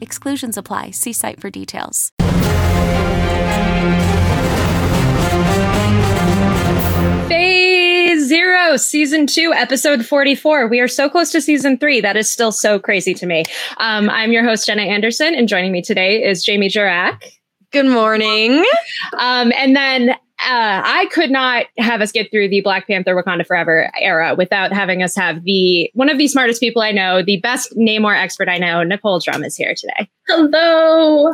Exclusions apply. See site for details. Phase 0, Season 2, Episode 44. We are so close to Season 3. That is still so crazy to me. I'm your host, Jenna Anderson, and joining me today is Jamie Jurak. Good morning. And then... I could not have us get through the Black Panther Wakanda Forever era without having us have one of the smartest people I know, the best Namor expert I know, Nicole Drum, is here today. Hello.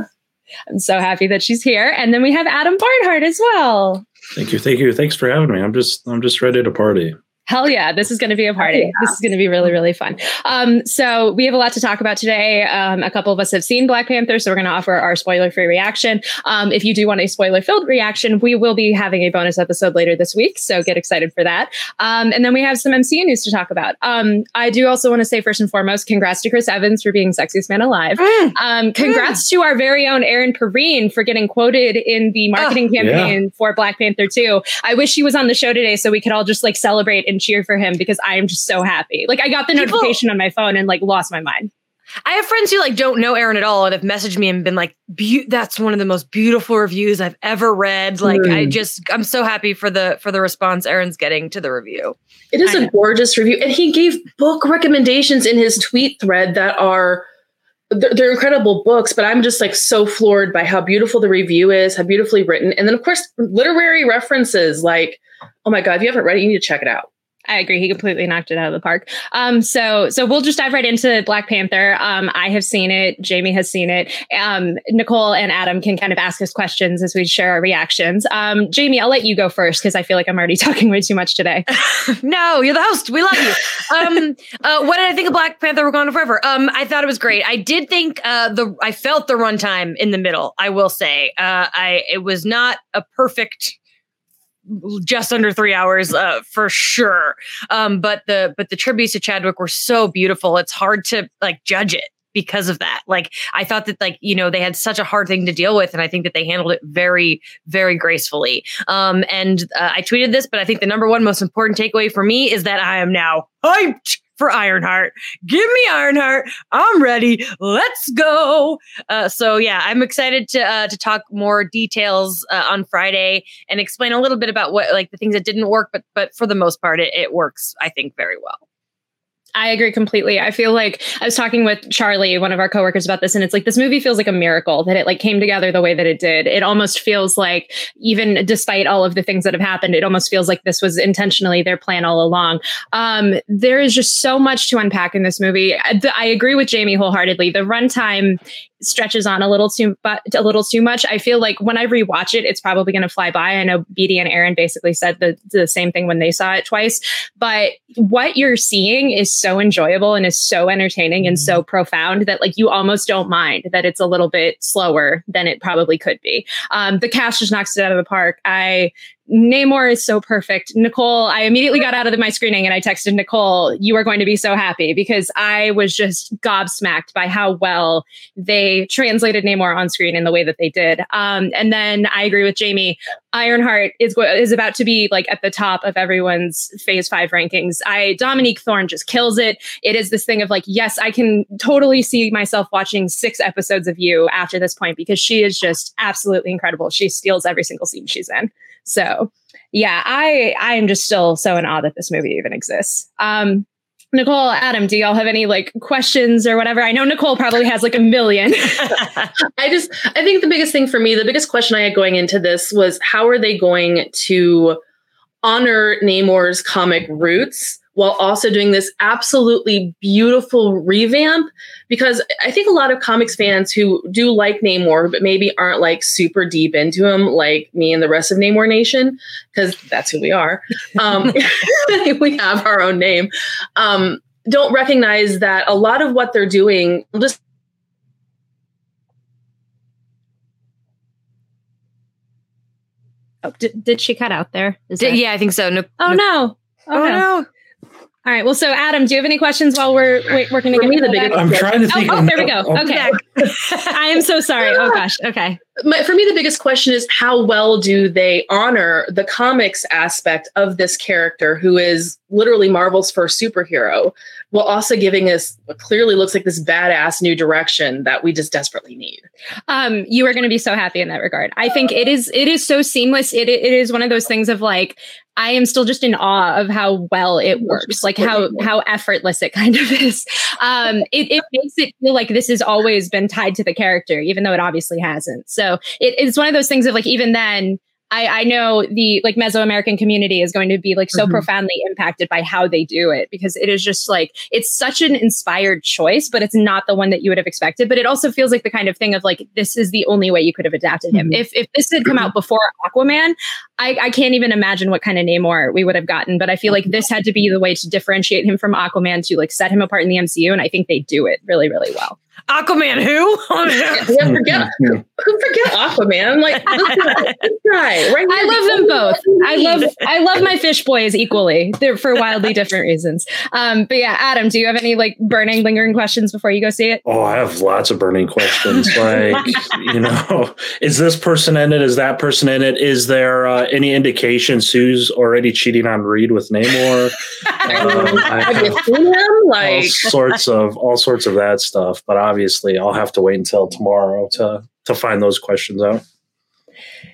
I'm so happy that she's here. And then we have Adam Barnhart as well. Thank you. Thank you. Thanks for having me. I'm just ready to party. Hell yeah, this is going to be a party. Yeah. This is going to be really, really fun. So we have a lot to talk about today. A couple of us have seen Black Panther, so we're going to offer our spoiler-free reaction. If you do want a spoiler-filled reaction, we will be having a bonus episode later this week, so get excited for that. And then we have some MCU news to talk about. I do also want to say, first and foremost, congrats to Chris Evans for being sexiest man alive. Congrats to our very own Aaron Perrine for getting quoted in the marketing campaign for Black Panther 2. I wish he was on the show today so we could all just celebrate and cheer for him, because I am just so happy. I got the notification on my phone and lost my mind. I have friends who don't know Aaron at all and have messaged me and been like, that's one of the most beautiful reviews I've ever read. I'm so happy for the response Aaron's getting to the review. It is a gorgeous review. And he gave book recommendations in his tweet thread that are, they're incredible books, but I'm just so floored by how beautiful the review is, how beautifully written. And then of course, literary references oh my God, if you haven't read it, you need to check it out. I agree. He completely knocked it out of the park. So we'll just dive right into Black Panther. I have seen it. Jamie has seen it. Nicole and Adam can kind of ask us questions as we share our reactions. Jamie, I'll let you go first because I feel like I'm already talking way too much today. No, you're the host. We love you. What did I think of Black Panther Wakanda Forever? I thought it was great. I did think I felt the runtime in the middle, I will say. It was not a perfect... just under 3 hours for sure. But the tributes to Chadwick were so beautiful. It's hard to judge it because of that. I thought that they had such a hard thing to deal with, and I think that they handled it very, very gracefully. And I tweeted this, but I think the number one most important takeaway for me is that I am now hyped for Ironheart. Give me Ironheart. I'm ready. Let's go. I'm excited to talk more details on Friday and explain a little bit about what the things that didn't work, but for the most part it works, I think, very well. I agree completely. I feel like I was talking with Charlie, one of our coworkers, about this, and it's this movie feels like a miracle that it came together the way that it did. It almost feels like, even despite all of the things that have happened, it almost feels like this was intentionally their plan all along. There is just so much to unpack in this movie. I agree with Jamie wholeheartedly. The runtime stretches on a little too much. I feel like when I rewatch it, it's probably going to fly by. I know BD and Aaron basically said the same thing when they saw it twice, but what you're seeing is so enjoyable and is so entertaining and so profound that you almost don't mind that it's a little bit slower than it probably could be. The cast just knocks it out of the park. Namor is so perfect. Nicole, I immediately got out of my screening and I texted Nicole, you are going to be so happy, because I was just gobsmacked by how well they translated Namor on screen in the way that they did. And then I agree with Jamie. Ironheart is about to be at the top of everyone's phase 5 rankings. Dominique Thorne just kills it. It is this thing of yes, I can totally see myself watching 6 episodes of you after this point, because she is just absolutely incredible. She steals every single scene she's in. So yeah, I am just still so in awe that this movie even exists. Nicole, Adam, do y'all have any questions or whatever? I know Nicole probably has a million. I think the biggest thing for me, the biggest question I had going into this was, how are they going to honor Namor's comic roots while also doing this absolutely beautiful revamp? Because I think a lot of comics fans who do like Namor, but maybe aren't super deep into him, like me and the rest of Namor Nation, because that's who we are. We have our own name. Don't recognize that a lot of what they're doing, just Oh, did she cut out there? Yeah, I think so. No, oh, no. Oh, okay. No. All right. Well, so Adam, do you have any questions while we're working to get me the biggest? I'm trying to think. Oh, there we go. Okay. I am so sorry. Oh gosh. Okay. For me, the biggest question is how well do they honor the comics aspect of this character, who is literally Marvel's first superhero, while also giving us what clearly looks like this badass new direction that we just desperately need. You are going to be so happy in that regard. I think it is so seamless. It is one of those things of like, I am still just in awe of how well it works, like how effortless it kind of is. It makes it feel like this has always been tied to the character, even though it obviously hasn't. So it's one of those things of like, even then, I know the like Mesoamerican community is going to be like so profoundly impacted by how they do it, because it is just like, it's such an inspired choice, but it's not the one that you would have expected. But it also feels like the kind of thing of like, this is the only way you could have adapted him. If this had come out before Aquaman, I can't even imagine what kind of Namor we would have gotten. But I feel like this had to be the way to differentiate him from Aquaman, to like set him apart in the MCU. And I think they do it really, really well. Aquaman who? Forget Aquaman. Like, right? I love them both. I love my fish boys equally. They're for wildly different reasons. But yeah, Adam, do you have any like burning, lingering questions before you go see it? Oh, I have lots of burning questions. Like, you know, is this person in it? Is that person in it? Is there any indication Sue's already cheating on Reed with Namor? Have you seen him? Like all sorts of that stuff, but obviously I'll have to wait until tomorrow to find those questions out.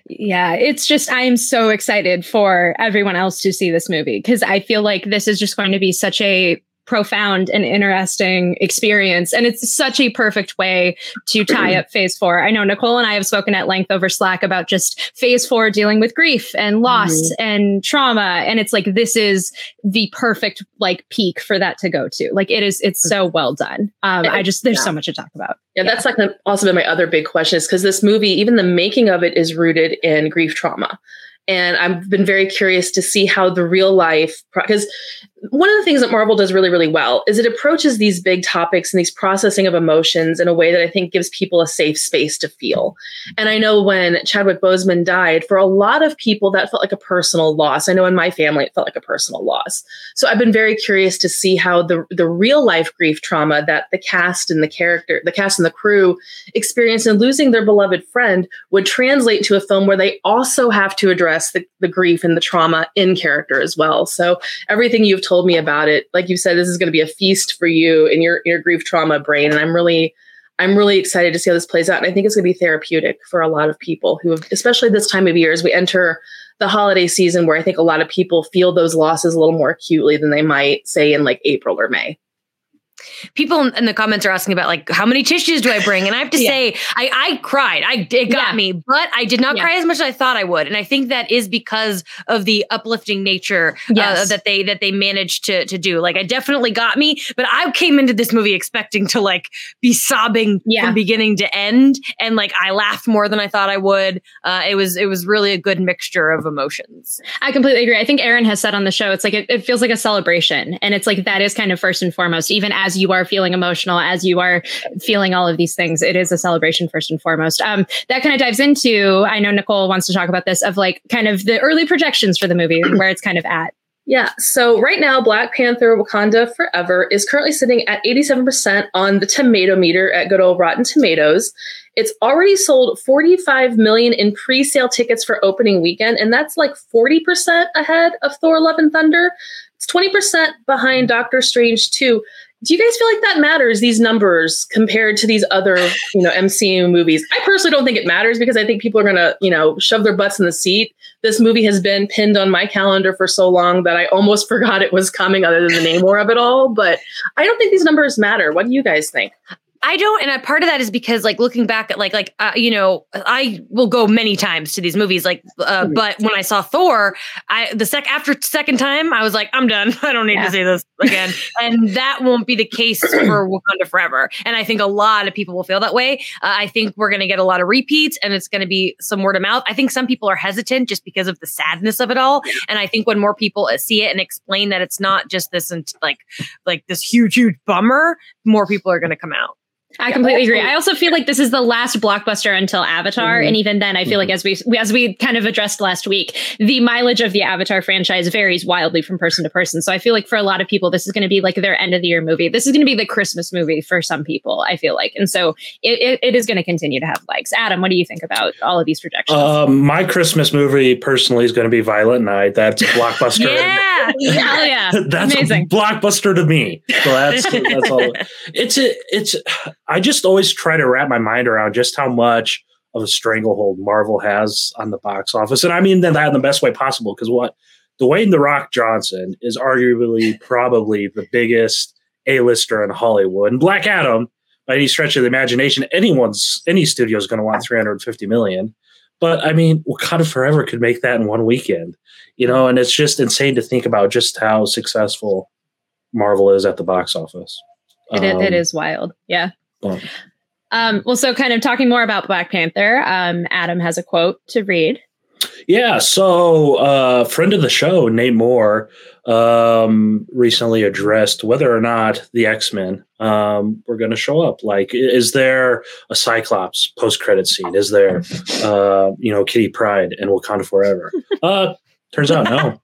Yeah, it's just, I am so excited for everyone else to see this movie, because I feel like this is just going to be such a profound and interesting experience. And it's such a perfect way to tie up Phase 4. I know Nicole and I have spoken at length over Slack about just Phase 4 dealing with grief and loss and trauma. And it's like, this is the perfect like peak for that to go to. Like it's so well done. There's so much to talk about. Yeah. That's like also been my other big question, is because this movie, even the making of it, is rooted in grief trauma. And I've been very curious to see how the real life, because one of the things that Marvel does really, really well is it approaches these big topics and these processing of emotions in a way that I think gives people a safe space to feel. And I know when Chadwick Boseman died, for a lot of people, that felt like a personal loss. I know in my family, it felt like a personal loss. So I've been very curious to see how the real life grief trauma that the cast and the crew experienced in losing their beloved friend would translate to a film where they also have to address the grief and the trauma in character as well. So everything you've told me about it, like you said, this is going to be a feast for you and your grief trauma brain. And I'm really excited to see how this plays out. And I think it's going to be therapeutic for a lot of people who have, especially this time of year, as we enter the holiday season, where I think a lot of people feel those losses a little more acutely than they might say in like April or May. People in the comments are asking about like, how many tissues do I bring? And I have to say, I cried. It got me, but I did not cry as much as I thought I would. And I think that is because of the uplifting nature that they managed to do. Like, I definitely got me, but I came into this movie expecting to like be sobbing from beginning to end. And like, I laughed more than I thought I would. It was really a good mixture of emotions. I completely agree. I think Aaron has said on the show, it's like, it feels like a celebration. And it's like, that is kind of first and foremost, even as you are feeling emotional, as you are feeling all of these things, it is a celebration first and foremost. That kind of dives into, I know Nicole wants to talk about this, of like kind of the early projections for the movie, where it's kind of at. Yeah. So right now, Black Panther Wakanda Forever is currently sitting at 87% on the Tomatometer at good old Rotten Tomatoes. It's already sold 45 million in pre-sale tickets for opening weekend. And that's like 40% ahead of Thor Love and Thunder. It's 20% behind Doctor Strange 2. Do you guys feel like that matters, these numbers, compared to these other, you know, MCU movies? I personally don't think it matters, because I think people are going to, you know, shove their butts in the seat. This movie has been pinned on my calendar for so long that I almost forgot it was coming, other than the Namor of it all. But I don't think these numbers matter. What do you guys think? I don't, and part of that is because, like, looking back at, like you know, I will go many times to these movies, like, but when I saw Thor, the second time, I was like, I'm done. I don't need to see this again. And that won't be the case for Wakanda Forever. And I think a lot of people will feel that way. I think we're going to get a lot of repeats, and it's going to be some word of mouth. I think some people are hesitant just because of the sadness of it all. And I think when more people see it and explain that it's not just this, like this huge, huge bummer, more people are going to come out. I completely agree. I also feel like this is the last blockbuster until Avatar. Mm-hmm. And even then, I feel like as we kind of addressed last week, the mileage of the Avatar franchise varies wildly from person to person. So I feel like for a lot of people, this is going to be like their end of the year movie. This is going to be the Christmas movie for some people, I feel like. And so it is going to continue to have legs. Adam, what do you think about all of these projections? My Christmas movie personally is going to be Violent Night. That's a blockbuster. Yeah. Hell yeah. That's amazing. A blockbuster to me. So that's all. I just always try to wrap my mind around just how much of a stranglehold Marvel has on the box office. And I mean that in the best way possible, because what Dwayne The Rock Johnson is arguably probably the biggest A-lister in Hollywood. And Black Adam, by any stretch of the imagination, any studio is going to want $350 million. But I mean, Wakanda Forever could make that in one weekend, you know, and it's just insane to think about just how successful Marvel is at the box office. It is wild. Yeah. Well, so kind of talking more about Black Panther, Adam has a quote to read. Yeah. So friend of the show, Nate Moore, recently addressed whether or not the X-Men were going to show up. Like, is there a Cyclops post-credit scene? Is there, Kitty Pryde and Wakanda Forever? Turns out, no.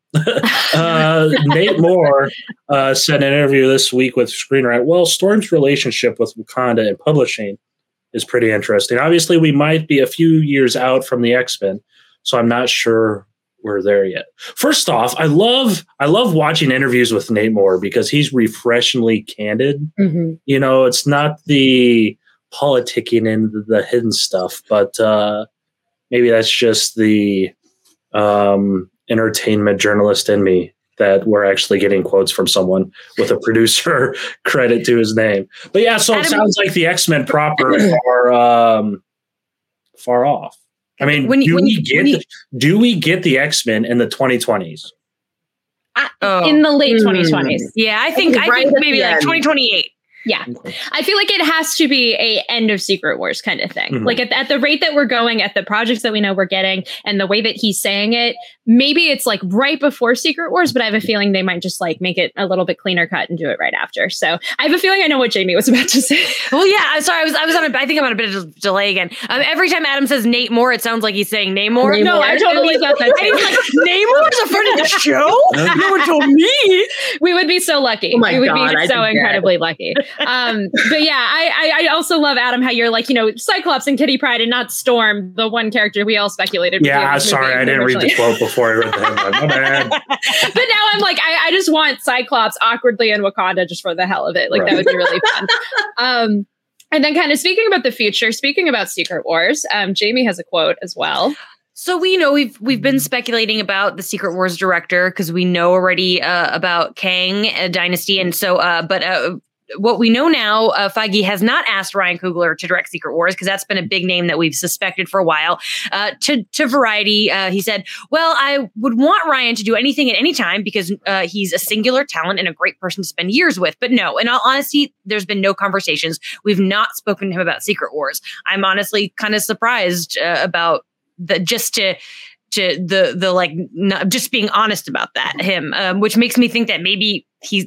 Nate Moore said in an interview this week with Screenwrite, well, Storm's relationship with Wakanda and publishing is pretty interesting. Obviously, we might be a few years out from the X-Men, so I'm not sure we're there yet. First off, I love watching interviews with Nate Moore because he's refreshingly candid. Mm-hmm. You know, it's not the politicking and the hidden stuff, but maybe that's just the entertainment journalist in me that we're actually getting quotes from someone with a producer credit to his name. But yeah, so it sounds like the X-Men proper are far off. I mean, do we get the X-Men in the 2020s? In the late 2020s. Yeah, I think maybe like 2028. Yeah, I feel like it has to be a end of Secret Wars kind of thing. Mm-hmm. Like at the rate that we're going, at the projects that we know we're getting, and the way that he's saying it, maybe it's like right before Secret Wars, but I have a feeling they might just like make it a little bit cleaner cut and do it right after. So I have a feeling I know what Jamie was about to say. Well, yeah, I'm sorry. I think I'm on a bit of a delay again. Every time Adam says Nate Moore, it sounds like he's saying Namor. Namor. No, I totally got that. I was like, Namor is a friend of the show? No one told me. We would be so lucky. Oh my God, be so incredibly lucky. But yeah, I also love, Adam, how you're like, you know, Cyclops and Kitty Pryde and not Storm, the one character we all speculated. Yeah, sorry, I didn't read the quote before I read the headline. My bad. But now I'm like, I just want Cyclops awkwardly in Wakanda just for the hell of it. Like, right. That would be really fun. And then kind of speaking about the future, speaking about Secret Wars, Jamie has a quote as well. So we know we've been speculating about the Secret Wars director because we know already about Kang Dynasty. And so, what we know now, Feige has not asked Ryan Coogler to direct Secret Wars because that's been a big name that we've suspected for a while. To Variety, he said, well, I would want Ryan to do anything at any time because he's a singular talent and a great person to spend years with. But no, in all honesty, there's been no conversations. We've not spoken to him about Secret Wars. I'm honestly kind of surprised about that, just just being honest about that, him, which makes me think that maybe he's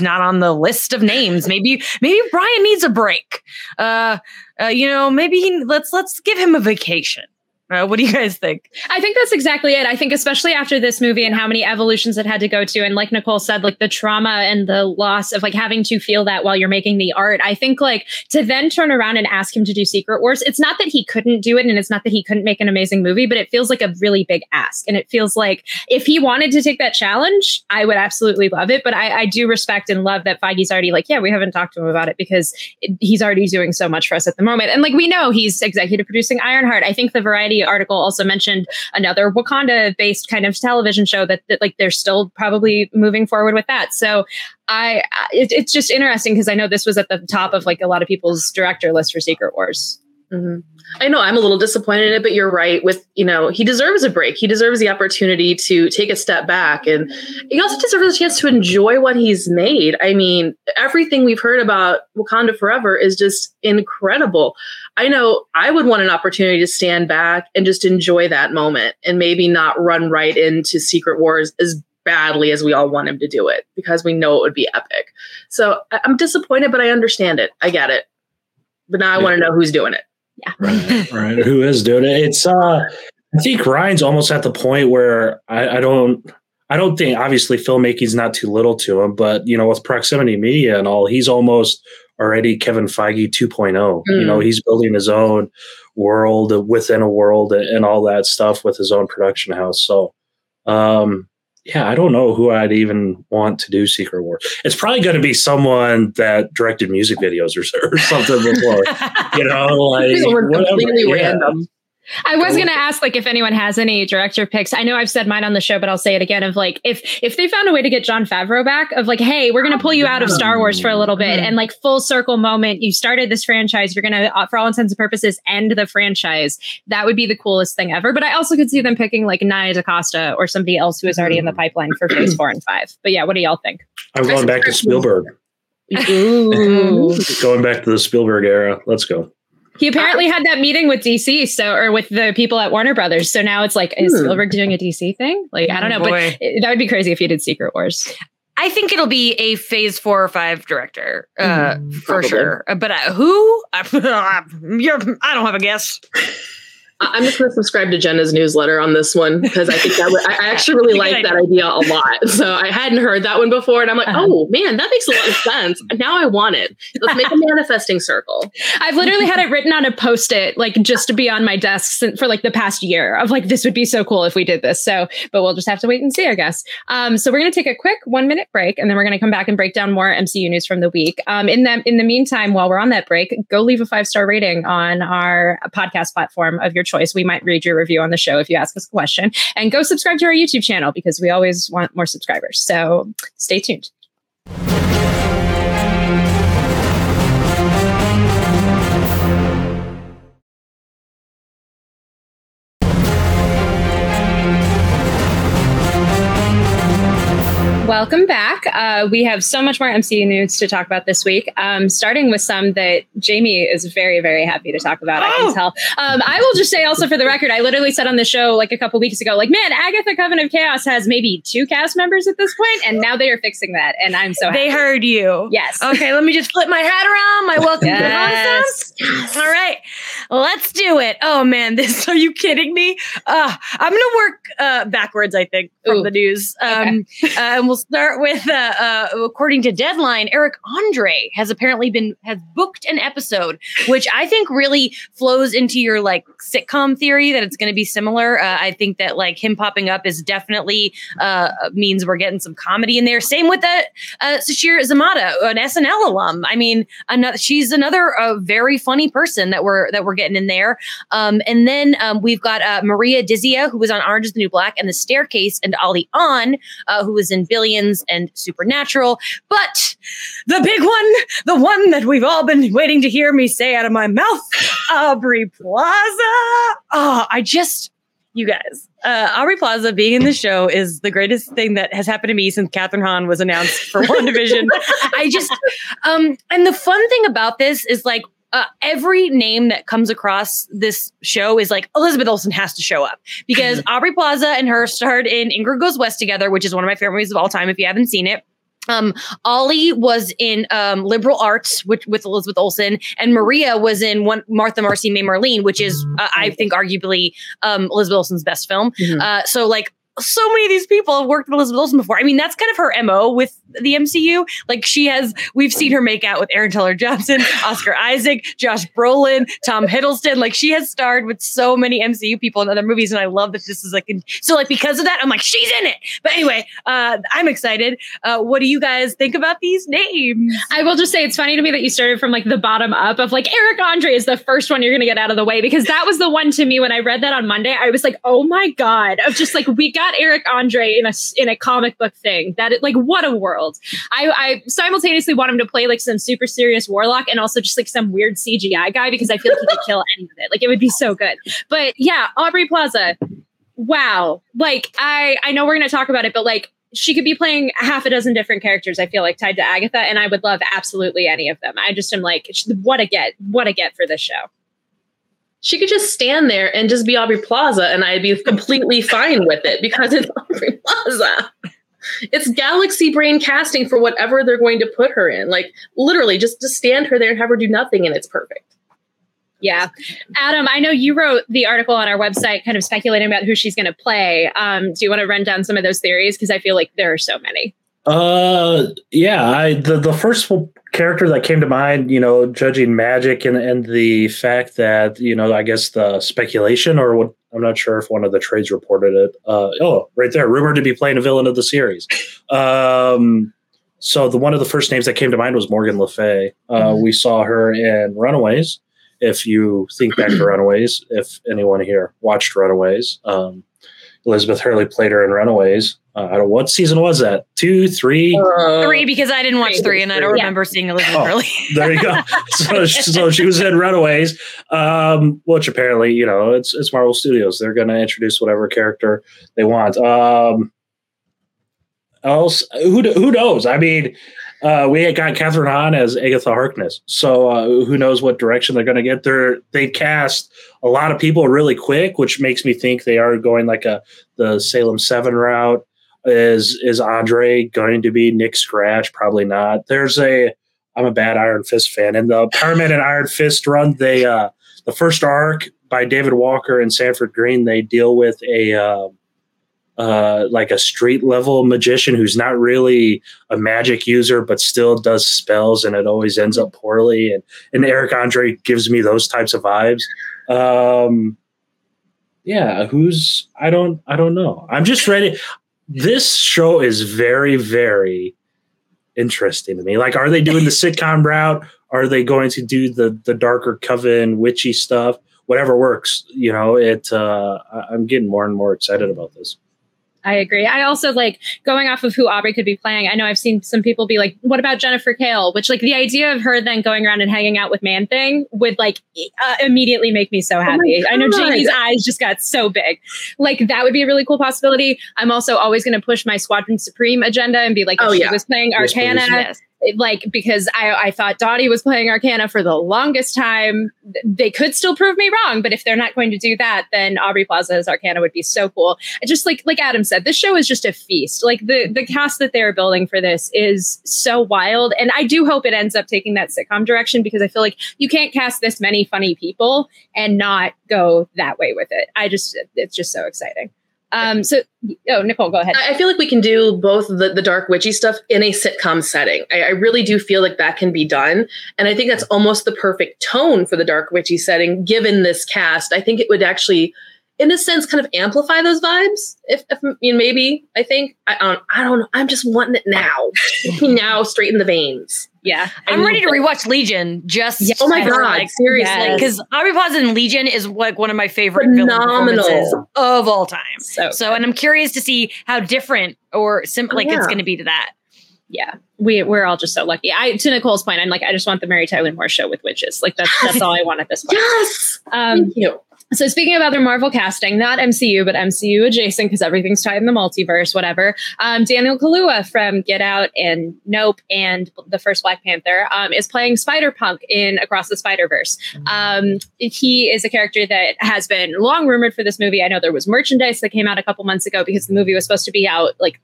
not on the list of names. Maybe Brian needs a break. Maybe let's give him a vacation. What do you guys think? I think that's exactly it. I think especially after this movie and how many evolutions it had to go to. And like Nicole said, like the trauma and the loss of like having to feel that while you're making the art. I think like to then turn around and ask him to do Secret Wars. It's not that he couldn't do it and it's not that he couldn't make an amazing movie, but it feels like a really big ask. And it feels like if he wanted to take that challenge, I would absolutely love it. But I do respect and love that Feige's already like, yeah, we haven't talked to him about it because he's already doing so much for us at the moment. And like we know he's executive producing Ironheart. I think the Variety article also mentioned another Wakanda-based kind of television show that like they're still probably moving forward with that. So it's just interesting because I know this was at the top of like a lot of people's director list for Secret Wars. Mm-hmm. I know I'm a little disappointed in it, but you're right with, you know, he deserves a break. He deserves the opportunity to take a step back, and he also deserves a chance to enjoy what he's made. I mean, everything we've heard about Wakanda Forever is just incredible. I know I would want an opportunity to stand back and just enjoy that moment and maybe not run right into Secret Wars as badly as we all want him to do it because we know it would be epic. So I'm disappointed, but I understand it. I get it. But now I want to know who's doing it. Yeah. Right. Who is doing it? It's I think Ryan's almost at the point where I don't think, obviously filmmaking's not too little to him, but you know, with proximity media and all, he's almost already Kevin Feige 2.0. You know, he's building his own world within a world and all that stuff with his own production house. So yeah, I don't know who I'd even want to do Secret Wars. It's probably going to be someone that directed music videos or something before, you know, like completely random. I was going to ask, like, if anyone has any director picks. I know I've said mine on the show, but I'll say it again, of like, if they found a way to get Jon Favreau back, of like, hey, we're going to pull you out of Star Wars for a little bit, and like full circle moment, you started this franchise, you're going to, for all intents and purposes, end the franchise. That would be the coolest thing ever. But I also could see them picking like Nia DaCosta or somebody else who is already in the pipeline for phase 4 and 5. But yeah, what do y'all think? I'm going back to Spielberg. Ooh. Going back to the Spielberg era. Let's go. He apparently had that meeting with DC, or with the people at Warner Brothers. So now it's like, is Spielberg doing a DC thing? Like, I don't know, but that would be crazy if you did Secret Wars. I think it'll be a phase 4 or 5 director, for sure. But who? I don't have a guess. I'm just going to subscribe to Jenna's newsletter on this one, because I think that I actually really like that idea a lot. So I hadn't heard that one before, and I'm like, oh man, that makes a lot of sense. Now I want it. Let's make a manifesting circle. I've literally had it written on a Post-it, like just to be on my desk for like the past year, of like, this would be so cool if we did this. So, but we'll just have to wait and see, I guess. So we're going to take a quick 1-minute break, and then we're going to come back and break down more MCU news from the week. In the meantime, while we're on that break, go leave a 5-star rating on our podcast platform of your choice. We might read your review on the show if you ask us a question, and go subscribe to our YouTube channel, because we always want more subscribers. So stay tuned. Welcome back. We have so much more MCU news to talk about this week, starting with some that Jamie is very, very happy to talk about. Oh! I can tell. I will just say also for the record, I literally said on the show like a couple weeks ago, like, man, Agatha Coven of Chaos has maybe 2 cast members at this point, and now they are fixing that, and I'm so happy. They heard you. Yes. Okay, let me just flip my hat around, my welcome to the awesome. All right, let's do it. Oh, man, this, are you kidding me? I'm going to work backwards, I think, from the news. Okay. And we'll start with, according to Deadline, Eric Andre has apparently has booked an episode, which I think really flows into your like sitcom theory that it's going to be similar. I think that like him popping up is definitely means we're getting some comedy in there. Same with Sashir Zamata, an SNL alum. I mean, she's another very funny person that we're getting in there. And then we've got Maria Dizia, who was on Orange Is the New Black and The Staircase, and Ali Ahn, who was in Billions and Supernatural. But the big one, the one that we've all been waiting to hear me say out of my mouth, Aubrey Plaza. Oh, you guys, Aubrey Plaza being in the show is the greatest thing that has happened to me since Catherine Hahn was announced for WandaVision. And the fun thing about this is like, every name that comes across this show is like, Elizabeth Olsen has to show up, because Aubrey Plaza and her starred in Ingrid Goes West together, which is one of my favorite movies of all time, if you haven't seen it. Ollie was in Liberal Arts with Elizabeth Olsen, and Maria was in Martha, Marcy, May Marlene, which is, I think, arguably Elizabeth Olsen's best film. Mm-hmm. So like, so many of these people have worked with Elizabeth Olsen before. I mean, that's kind of her MO with the MCU. Like, we've seen her make out with Aaron Taylor Johnson, Oscar Isaac, Josh Brolin, Tom Hiddleston. Like, she has starred with so many MCU people in other movies. And I love that this is like, so like, because of that, I'm like, she's in it. But anyway, I'm excited. What do you guys think about these names? I will just say, it's funny to me that you started from like the bottom up of like, Eric Andre is the first one you're going to get out of the way, because that was the one to me when I read that on Monday, I was like, oh my God, of just like, we got Eric Andre in a comic book thing. That it, like, what a world. I simultaneously want him to play like some super serious warlock and also just like some weird CGI guy, because I feel like he could kill any of it. Like, it would be so good. But yeah, Aubrey Plaza. Wow. Like, I know we're going to talk about it, but like, she could be playing 6 different characters, I feel like, tied to Agatha, and I would love absolutely any of them. I just am like, what a get for this show. She could just stand there and just be Aubrey Plaza, and I'd be completely fine with it, because it's Aubrey Plaza. It's galaxy brain casting for whatever they're going to put her in. Like, literally, just stand her there and have her do nothing, and it's perfect. Yeah. Adam, I know you wrote the article on our website kind of speculating about who she's going to play. Do you want to run down some of those theories? Because I feel like there are so many. The first character that came to mind, you know, judging magic and the fact that, you know, I guess the speculation or what, I'm not sure if one of the trades reported it. Right there. Rumored to be playing a villain of the series. So one of the first names that came to mind was Morgan Le Fay. We saw her in Runaways. If you think back to Runaways, if anyone here watched Runaways, Elizabeth Hurley played her in Runaways. I don't know, what season was that? 2, 3? 3, because I didn't watch 3, and I don't remember seeing Elizabeth Hurley. There you go. So she was in Runaways, which apparently, you know, it's Marvel Studios. They're going to introduce whatever character they want. Who knows? I mean, we had got Catherine Hahn as Agatha Harkness, so who knows what direction they're going to get there. They cast a lot of people really quick, which makes me think they are going like the Salem 7 route. Is Andre going to be Nick Scratch? Probably not. I'm a bad Iron Fist fan, and the Paramount and Iron Fist run, they the first arc by David Walker and Sanford Green, they deal with a street level magician who's not really a magic user, but still does spells, and it always ends up poorly. And Eric Andre gives me those types of vibes. I don't know. I'm just ready. This show is very, very interesting to me. Like, are they doing the sitcom route? Are they going to do the darker coven witchy stuff? Whatever works, you know. I'm getting more and more excited about this. I agree. I also like going off of who Aubrey could be playing. I know I've seen some people be like, what about Jennifer Kale? Which, like, the idea of her then going around and hanging out with Man-Thing would like immediately make me so happy. Oh, I know Jamie's eyes just got so big. Like, that would be a really cool possibility. I'm also always going to push my Squadron Supreme agenda and be like, she was playing Arcana. Yes, like, because I thought Dottie was playing Arcana for the longest time. They could still prove me wrong, but if they're not going to do that, then Aubrey Plaza's Arcana would be so cool. Just like Adam said, this show is just a feast. Like, the cast that they are building for this is so wild, and I do hope it ends up taking that sitcom direction, because I feel like you can't cast this many funny people and not go that way with it. It's just so exciting. Nicole, go ahead. I feel like we can do both the dark witchy stuff in a sitcom setting. I really do feel like that can be done. And I think that's almost the perfect tone for the dark witchy setting, given this cast. I think it would actually, in a sense, kind of amplify those vibes. I don't know. I'm just wanting it now. Now, straighten the veins. Yeah. I'm ready to rewatch Legion. Just oh my God, seriously. Because Aubrey Plaza in Legion is like one of my favorite villain performances of all time. So and I'm curious to see how different or similar it's going to be to that. Yeah. We're all just so lucky. To Nicole's point, I'm like, I just want the Mary Tyler Moore show with witches. Like, that's all I want at this point. Yes. Thank you. So speaking of other Marvel casting, not MCU, but MCU adjacent, because everything's tied in the multiverse, whatever. Daniel Kaluuya from Get Out and Nope and the first Black Panther is playing Spider-Punk in Across the Spider-Verse. He is a character that has been long rumored for this movie. I know there was merchandise that came out a couple months ago because the movie was supposed to be out like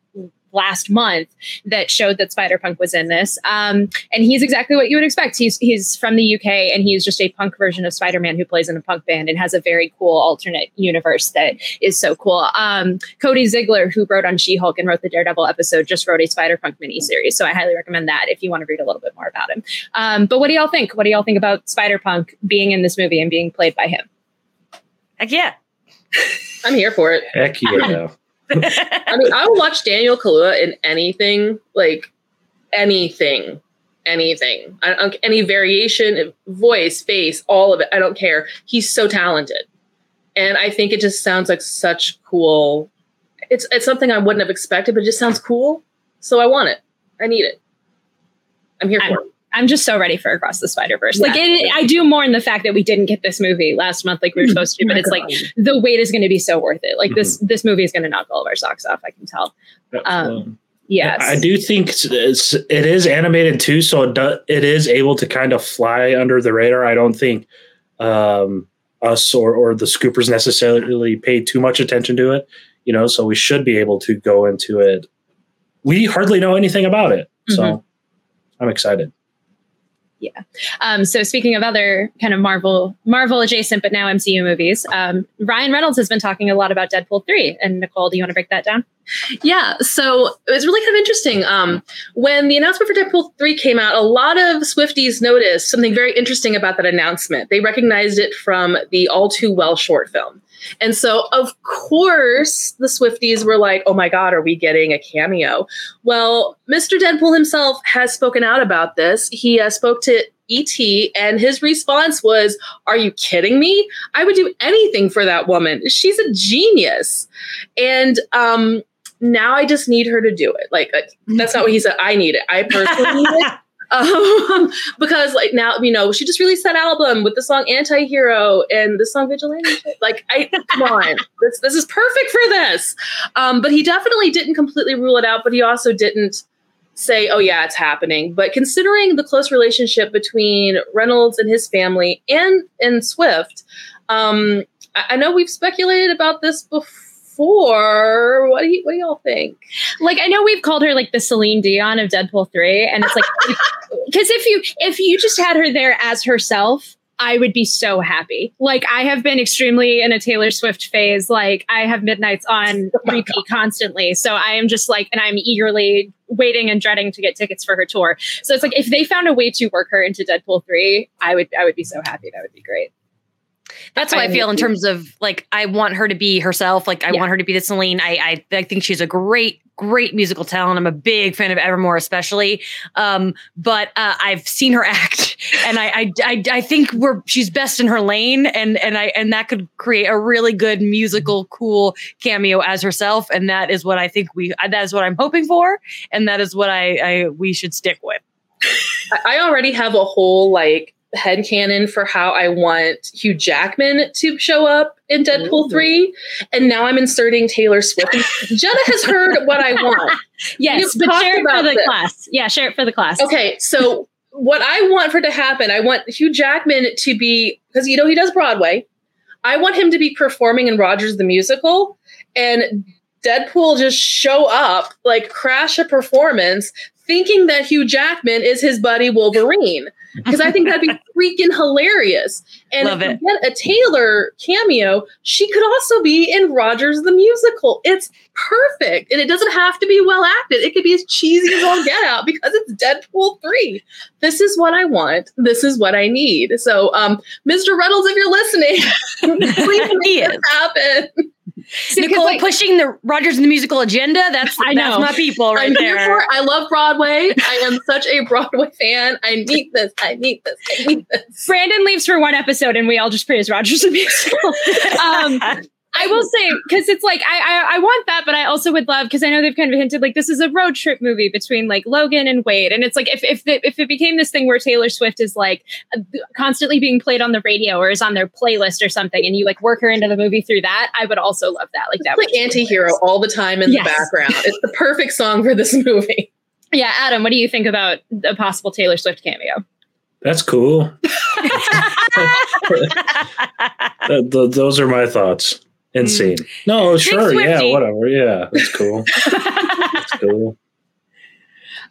last month that showed that Spider-Punk was in this. And he's exactly what you would expect. He's from the UK, and he's just a punk version of Spider-Man who plays in a punk band and has a very cool alternate universe that is so cool. Cody Ziegler, who wrote on She-Hulk and wrote the Daredevil episode, just wrote a Spider-Punk miniseries. So I highly recommend that if you want to read a little bit more about him. But what do y'all think? What do y'all think about Spider-Punk being in this movie and being played by him? Heck yeah. I'm here for it. Heck yeah. I mean, I would watch Daniel Kaluuya in anything. I don't, any variation, voice, face, all of it. I don't care. He's so talented. And I think it just sounds like such cool. It's something I wouldn't have expected, but it just sounds cool. So I want it. I need it. I'm here for it. I'm just so ready for Across the Spider-Verse. Yeah. Like, I do mourn the fact that we didn't get this movie last month like we were supposed to, but it's like the wait is going to be so worth it. Like, this movie is going to knock all of our socks off, I can tell. Yes. I do think it is animated too, so it is able to kind of fly under the radar. I don't think us or the scoopers necessarily paid too much attention to it, you know, so we should be able to go into it. We hardly know anything about it, so I'm excited. Yeah. So speaking of other kind of Marvel adjacent, but now MCU movies, Ryan Reynolds has been talking a lot about Deadpool 3. And Nicole, do you want to break that down? Yeah. So it was really kind of interesting. When the announcement for Deadpool 3 came out, a lot of Swifties noticed something very interesting about that announcement. They recognized it from the All Too Well short film. And so, of course, the Swifties were like, oh, my God, are we getting a cameo? Well, Mr. Deadpool himself has spoken out about this. He spoke to E.T. and his response was, are you kidding me? I would do anything for that woman. She's a genius. And now I just need her to do it. Like that's not what he said. I need it. I personally need it. Because like now, you know, she just released that album with the song Anti-Hero and the song Vigilante. Like, come on, this is perfect for this. But he definitely didn't completely rule it out, but he also didn't say, oh yeah, it's happening. But considering the close relationship between Reynolds and his family and Swift, I know we've speculated about this before. What do y'all think? Like, I know we've called her like the Celine Dion of Deadpool 3, and it's like because if you just had her there as herself, I would be so happy. Like, I have been extremely in a Taylor Swift phase. Like, I have Midnights on repeat constantly. So I am just like, and I'm eagerly waiting and dreading to get tickets for her tour. So it's like if they found a way to work her into Deadpool 3, I would be so happy. That would be great. That's how I feel in terms of like, I want her to be herself. Like, I want her to be the Celine. I think she's a great musical talent. I'm a big fan of Evermore, especially. But I've seen her act, and I think she's best in her lane, and that could create a really good musical, cool cameo as herself. And that is what I think that is what I'm hoping for, and that is what we should stick with. I already have a whole like headcanon for how I want Hugh Jackman to show up in Deadpool 3, and now I'm inserting Taylor Swift. Jenna has heard what I want. Yes, but share it for the class. Yeah, share it for the class. Okay, so what I want for to happen, I want Hugh Jackman to be, because you know he does Broadway, I want him to be performing in Rogers the Musical, and Deadpool just show up, like crash a performance, thinking that Hugh Jackman is his buddy Wolverine. Because I think that'd be freaking hilarious. And if you get a Taylor cameo, she could also be in Rogers the Musical. It's perfect. And it doesn't have to be well acted. It could be as cheesy as all get out because it's Deadpool 3. This is what I want. This is what I need. So, Mr. Reynolds, if you're listening, please make this happen. See, Nicole like, pushing the Rogers and the Musical agenda. That's my people right there. I love Broadway. I am such a Broadway fan. I need this. Brandon leaves for one episode and we all just praise Rogers and the Musical. I will say, because it's like, I want that, but I also would love, because I know they've kind of hinted, like, this is a road trip movie between, like, Logan and Wade. And it's like, if it became this thing where Taylor Swift is, like, constantly being played on the radio or is on their playlist or something, and you, like, work her into the movie through that, I would also love that. Like, that would be Anti-Hero hilarious. All the time in the background. It's the perfect song for this movie. Yeah, Adam, what do you think about a possible Taylor Swift cameo? That's cool. Those are my thoughts. Insane. No, sure. Yeah, whatever. Yeah, that's cool. That's cool.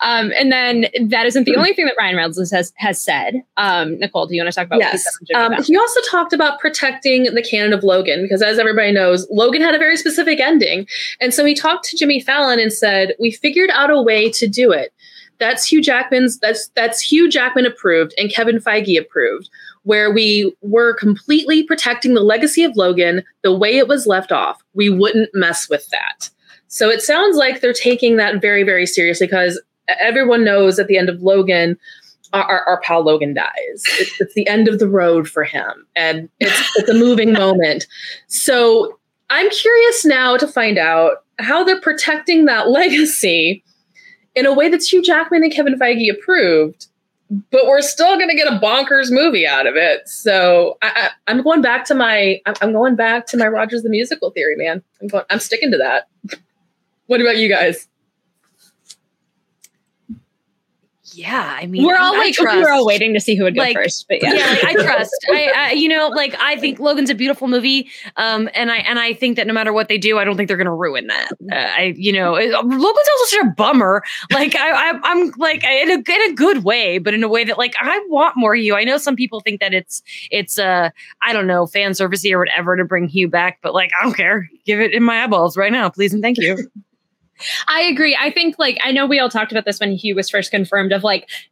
And then that isn't the only thing that Ryan Reynolds has said. Nicole, do you want to talk about what he said? He also talked about protecting the canon of Logan, because as everybody knows, Logan had a very specific ending. And so he talked to Jimmy Fallon and said, we figured out a way to do it. That's Hugh Jackman approved and Kevin Feige approved, where we were completely protecting the legacy of Logan the way it was left off. We wouldn't mess with that. So it sounds like they're taking that very, very seriously, because everyone knows at the end of Logan, our pal Logan dies. It's the end of the road for him. And it's a moving moment. So I'm curious now to find out how they're protecting that legacy in a way that's Hugh Jackman and Kevin Feige approved, but we're still going to get a bonkers movie out of it. So I'm going back to my Rogers the Musical theory, man. I'm sticking to that. What about you guys? yeah, I mean, we're all we're all waiting to see who would go first. But I trust. I think Logan's a beautiful movie, and I think that no matter what they do, I don't think they're going to ruin that. Logan's also such a bummer. I'm in a good way, but in a way that I want more Hugh. I know some people think that it's I don't know, fan servicey or whatever to bring Hugh back, but I don't care. Give it in my eyeballs right now, please and thank you. I agree. I think I know we all talked about this when Hugh was first confirmed of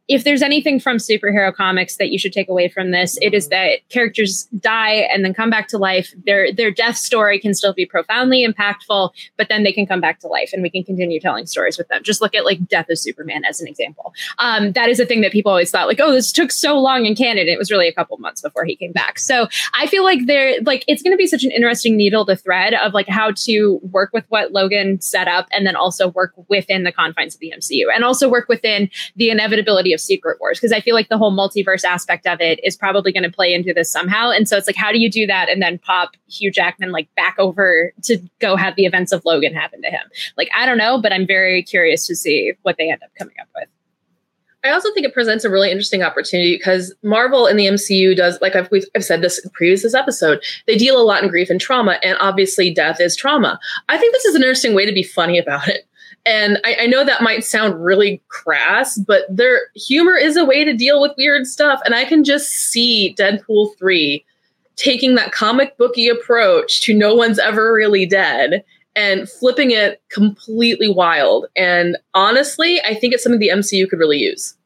if there's anything from superhero comics that you should take away from this, it is that characters die and then come back to life. Their death story can still be profoundly impactful, but then they can come back to life and we can continue telling stories with them. Just look at Death of Superman as an example. That is a thing that people always thought this took so long in canon. It was really a couple months before he came back. So I feel it's going to be such an interesting needle to thread of how to work with what Logan set up and then also work within the confines of the MCU and also work within the inevitability of Secret Wars. Cause I feel the whole multiverse aspect of it is probably going to play into this somehow. And so it's how do you do that? And then pop Hugh Jackman, back over to go have the events of Logan happen to him. I don't know, but I'm very curious to see what they end up coming up with. I also think it presents a really interesting opportunity because Marvel in the MCU does, I've said this in previous episode, they deal a lot in grief and trauma, and obviously death is trauma. I think this is an interesting way to be funny about it. And I know that might sound really crass, but their humor is a way to deal with weird stuff. And I can just see Deadpool 3 taking that comic booky approach to no one's ever really dead and flipping it completely wild. And honestly, I think it's something the MCU could really use.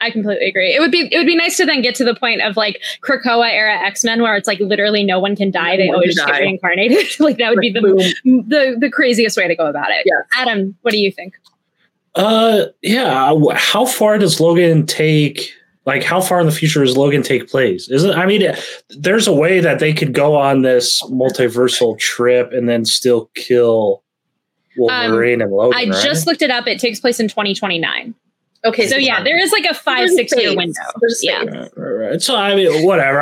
I completely agree. It would be nice to then get to the point of Krakoa era X-Men where it's literally no one can die. They always get reincarnated. That would be the craziest way to go about it. Yes. Adam, what do you think? Yeah. How far does Logan take? How far in the future does Logan take place? There's a way that they could go on this multiversal trip and then still kill Wolverine and Logan. I just looked it up. It takes place in 2029. Okay, so yeah, there is a 5-6 year window. Yeah, right. So whatever.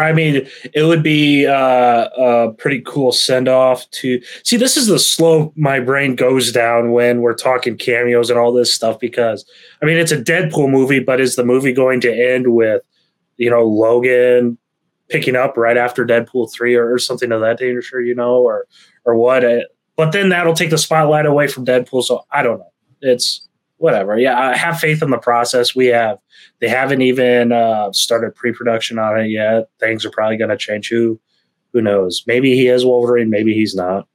It would be a pretty cool send off to see. This is the slope my brain goes down when we're talking cameos and all this stuff because it's a Deadpool movie, but is the movie going to end with Logan picking up right after Deadpool 3 or something of that nature, or what? But then that'll take the spotlight away from Deadpool. So I don't know. It's whatever. Yeah, I have faith in the process. They haven't even started pre-production on it yet. Things are probably going to change. Who knows? Maybe he is Wolverine. Maybe he's not.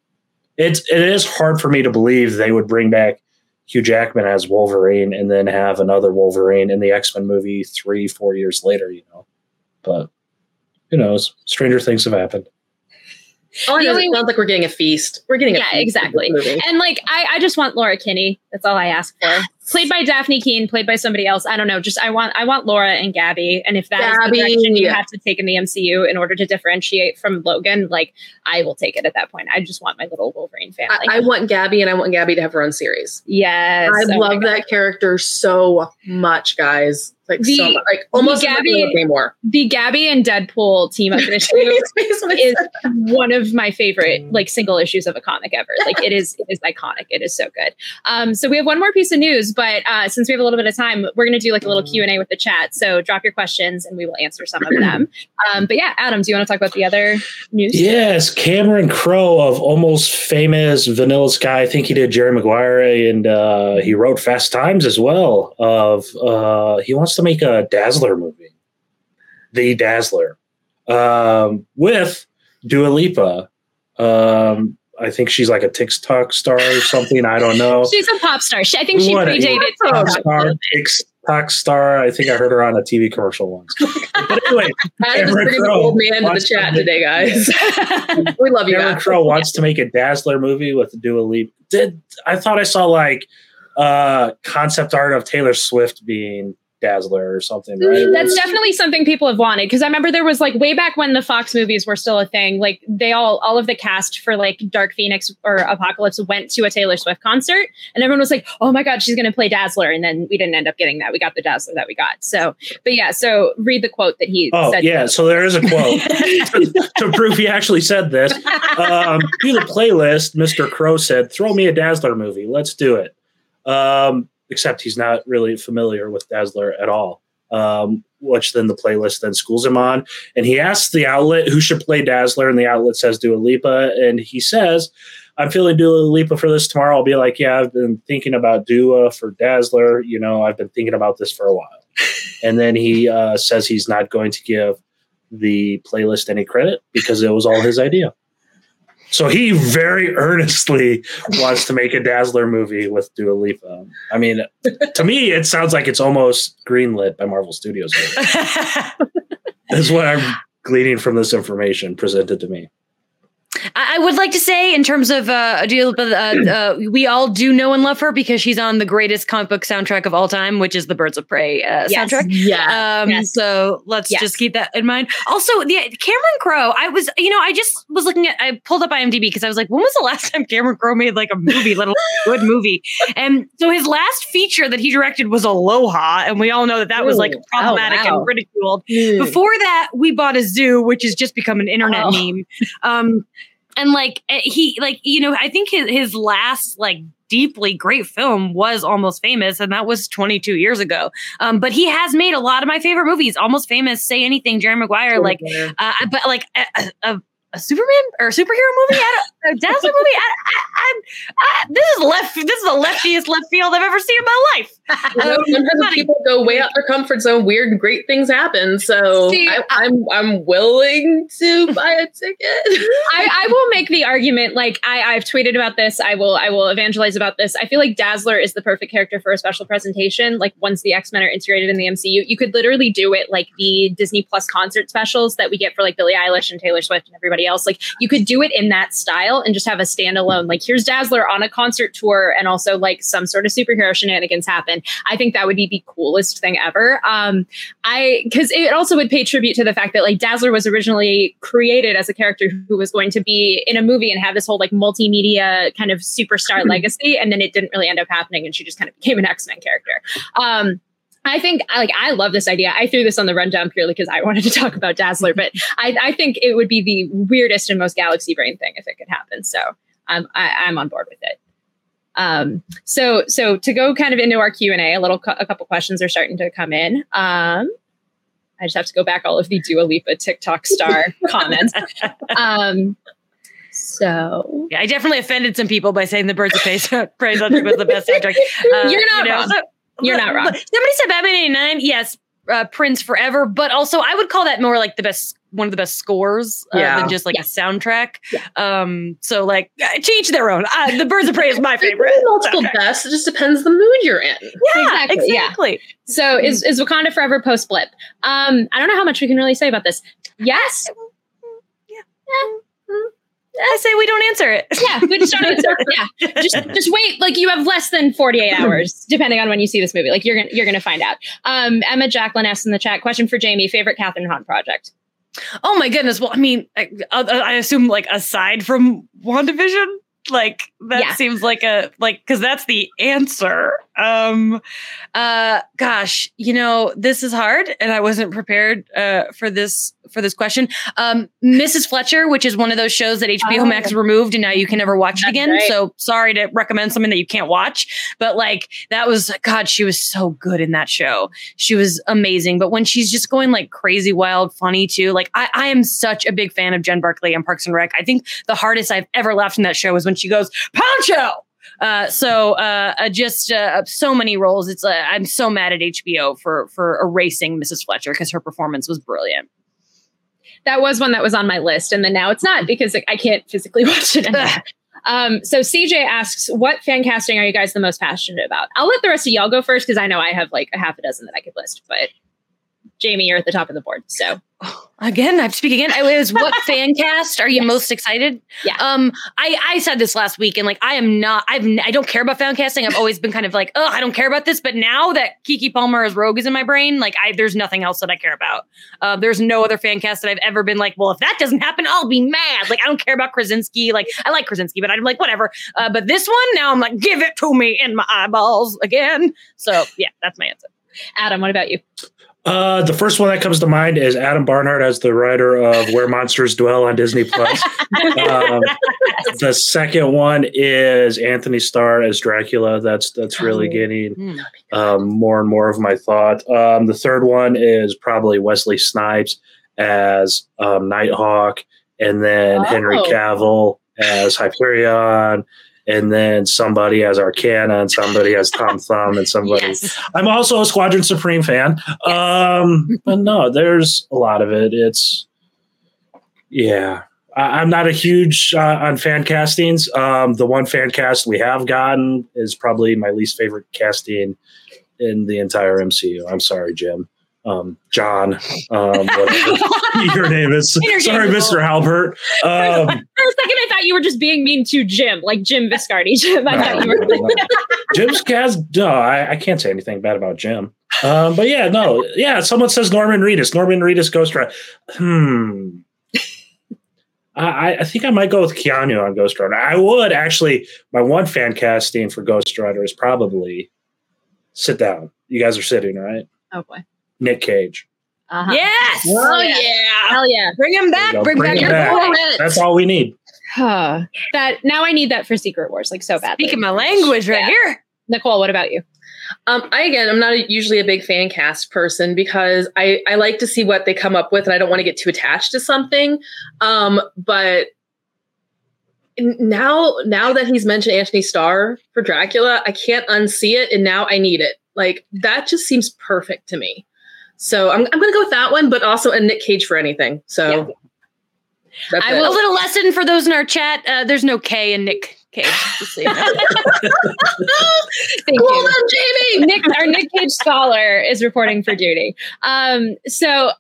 It is hard for me to believe they would bring back Hugh Jackman as Wolverine and then have another Wolverine in the X-Men movie 3-4 years later. But who knows? Stranger things have happened. Oh, it sounds we're getting a feast. We're getting a feast. Yeah, exactly. And I just want Laura Kinney. That's all I ask for. Played by Daphne Keane, played by somebody else. I don't know. Just I want Laura and Gabby. And if that is the direction you have to take in the MCU in order to differentiate from Logan, I will take it at that point. I just want my little Wolverine family. I want Gabby, and I want Gabby to have her own series. Yes, I love that character so much, guys. Almost the Gabby and Deadpool team up issue is one of my favorite single issues of a comic ever. It is iconic. It is so good. So we have one more piece of news, but since we have a little bit of time, we're going to do a little Q&A with the chat. So drop your questions and we will answer some of them. But yeah, Adam, do you want to talk about the other news? Yes, Cameron Crowe of Almost Famous, Vanilla Sky. I think he did Jerry Maguire, and he wrote Fast Times as well. He wants to make a Dazzler movie, The Dazzler, with Dua Lipa. I think she's a TikTok star or something. I don't know. She's a pop star. I think she predated TikTok star. I think I heard her on a TV commercial once. But anyway, Adam is bringing the old man to the chat today, guys. We love you, Cameron Crowe wants to make a Dazzler movie with Dua Lipa. I thought I saw concept art of Taylor Swift being Dazzler or something, right? That's definitely something people have wanted, because I remember there was way back when the Fox movies were still a thing, they all of the cast for Dark Phoenix or Apocalypse went to a Taylor Swift concert and everyone was oh my god, she's gonna play Dazzler, and then we didn't end up getting that. We got the Dazzler that we got. So but yeah, so read the quote that he said. Yeah, so there is a quote to prove he actually said this. To the playlist, Mr. Crow said, "Throw me a Dazzler movie, let's do it." except he's not really familiar with Dazzler at all, which then the playlist then schools him on. And he asks the outlet who should play Dazzler, and the outlet says Dua Lipa. And he says, I'm feeling Dua Lipa for this tomorrow. I'll be like, yeah, I've been thinking about Dua for Dazzler. You know, I've been thinking about this for a while. And then he says he's not going to give the playlist any credit because it was all his idea. So he very earnestly wants to make a Dazzler movie with Dua Lipa. I mean, to me, it sounds like it's almost greenlit by Marvel Studios. That's what I'm gleaning from this information presented to me. I would like to say, in terms of Dua Lipa, we all do know and love her because she's on the greatest comic book soundtrack of all time, which is the Birds of Prey soundtrack. Yeah. So let's just keep that in mind. Also, Cameron Crowe, I just was looking at, I pulled up IMDb because I was like, when was the last time Cameron Crowe made like a movie, let alone a good movie? And so his last feature that he directed was Aloha. And we all know that was like problematic and ridiculed. Before that, We Bought a Zoo, which has just become an internet meme. And like he, like, you know, I think his last like deeply great film was Almost Famous, and that was 22 years ago. But he has made a lot of my favorite movies. Almost Famous, Say Anything, Jerry Maguire, but like a Superman or a superhero movie, a Dazzler movie. This is the leftiest left field I've ever seen in my life. Sometimes people go way out their comfort zone. Weird and great things happen. So I'm willing to buy a ticket. I will make the argument. Like I've tweeted about this. I will evangelize about this. I feel like Dazzler is the perfect character for a special presentation. Like once the X-Men are integrated in the MCU, you could literally do it like the Disney+ concert specials that we get for like Billie Eilish and Taylor Swift and everybody else. Like you could do it in that style and just have a standalone. Like here's Dazzler on a concert tour, and also like some sort of superhero shenanigans happen. I think that would be the coolest thing ever. Because it also would pay tribute to the fact that like Dazzler was originally created as a character who was going to be in a movie and have this whole like multimedia kind of superstar legacy, and then it didn't really end up happening, and she just kind of became an X-Men character. I think like I love this idea. I threw this on the rundown purely because I wanted to talk about Dazzler, but I think it would be the weirdest and most galaxy brain thing if it could happen. So I'm on board with it. So to go kind of into our Q&A, a couple questions are starting to come in. I just have to go back all of the Dua Lipa TikTok star comments. So yeah, I definitely offended some people by saying the Birds of Prey soundtrack was the best soundtrack. You're not wrong. You're not wrong. Somebody said Batman '89. Yes. Prince forever, but also I would call that more like one of the best scores than just like a soundtrack. So like to each their own. The Birds of Prey is my favorite. Multiple best. It just depends the mood you're in. Yeah, exactly. Yeah. So is Wakanda Forever post blip? I don't know how much we can really say about this. Yes. Yeah. I say we don't answer it. Yeah, we just don't answer it. Yeah, just wait. Like you have less than 48 hours, depending on when you see this movie. Like you're gonna find out. Emma Jacqueline asks in the chat, question for Jamie: favorite Catherine Hahn project? Oh my goodness. Well, I mean, I assume like aside from WandaVision, like that seems like because that's the answer. Gosh, you know, this is hard, and I wasn't prepared for this question. Mrs. Fletcher, which is one of those shows that HBO Max removed, and now you can never watch it again. Right. So sorry to recommend something that you can't watch, but like that was, God, she was so good in that show. She was amazing. But when she's just going like crazy, wild, funny too, like I am such a big fan of Jen Barkley on Parks and Rec. I think the hardest I've ever laughed in that show was when she goes, "Poncho!" So so many roles. It's I'm so mad at HBO for erasing Mrs. Fletcher because her performance was brilliant. That was one that was on my list, and then now it's not because I can't physically watch it anymore. So CJ asks, what fan casting are you guys the most passionate about? I'll let the rest of y'all go first because I know I have like a half a dozen that I could list, but Jamie, you're at the top of the board. So again, I have to speak again. It was what fan cast are you most excited? Yeah. I said this last week, and like I don't care about fan casting. I've always been kind of like, oh, I don't care about this. But now that Keke Palmer as Rogue is in my brain, like there's nothing else that I care about. There's no other fan cast that I've ever been like, well, if that doesn't happen, I'll be mad. Like I don't care about Krasinski. Like I like Krasinski, but I'm like whatever. But this one now, I'm like, give it to me in my eyeballs again. So yeah, that's my answer. Adam, what about you? The first one that comes to mind is Adam Barnhart as the writer of Where Monsters Dwell on Disney Plus. The second one is Anthony Starr as Dracula. That's really getting more and more of my thought. The third one is probably Wesley Snipes as Nighthawk, and then Henry Cavill as Hyperion, and then somebody has Arcana, and somebody has Tom Thumb, and somebody... Yes. I'm also a Squadron Supreme fan. Yes. But no, there's a lot of it. It's... Yeah. I'm not a huge on fan castings. The one fan cast we have gotten is probably my least favorite casting in the entire MCU. I'm sorry, Jim. John, whatever your name is. Sorry, Mr. Halbert. For a second, I thought you were just being mean to Jim, like Jim Viscardi. Jim, Jim's cast. No, I can't say anything bad about Jim. But yeah, no, yeah. Someone says Norman Reedus. Norman Reedus Ghost Rider. I think I might go with Keanu on Ghost Rider. I would actually. My one fan casting for Ghost Rider is probably sit down. You guys are sitting, right? Oh boy. Nick Cage. Uh-huh. Yes. Oh yeah. Hell yeah. Bring him back. Bring back your boy. That's all we need. That now I need that for Secret Wars like so badly. Speaking my language right here. Nicole, what about you? I'm not usually a big fan cast person because I like to see what they come up with and I don't want to get too attached to something. But now that he's mentioned Anthony Starr for Dracula, I can't unsee it and now I need it. Like that just seems perfect to me. So I'm going to go with that one, but also a Nick Cage for anything. So that's a little lesson for those in our chat. There's no K in Nick Cage. Just so you know. Hold on, Jamie. Our Nick Cage scholar is reporting for duty. So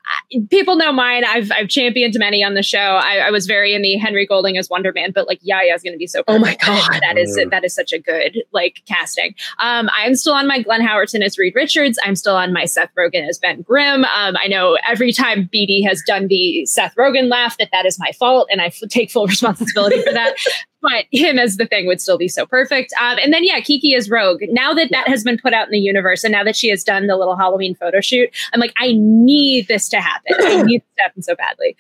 people know mine. I've championed many on the show. I was very in the Henry Golding as Wonder Man, but like Yaya's going to be so. Perfect. Oh my God, that is such a good like casting. I'm still on my Glenn Howerton as Reed Richards. I'm still on my Seth Rogen as Ben Grimm. I know every time BD has done the Seth Rogen laugh, that is my fault, and I take full responsibility for that. But him as the Thing would still be so perfect. And then, Kiki is Rogue. Now that has been put out in the universe and now that she has done the little Halloween photo shoot, I'm like, I need this to happen. I need this to happen so badly.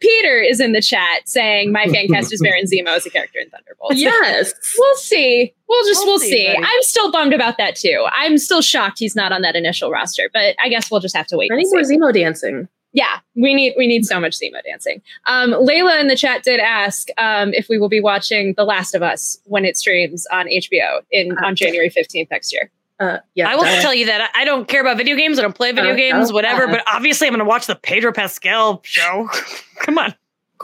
Peter is in the chat saying, my fan cast is Baron Zemo as a character in Thunderbolts. Yes. We'll see. We'll see. Buddy. I'm still bummed about that, too. I'm still shocked he's not on that initial roster, but I guess we'll just have to wait. I need more Zemo dancing. Yeah, we need so much Zemo dancing. Layla in the chat did ask if we will be watching The Last of Us when it streams on HBO on January 15th next year. I will tell you that I don't care about video games. I don't play video games, whatever. But obviously, I'm going to watch the Pedro Pascal show. Come on.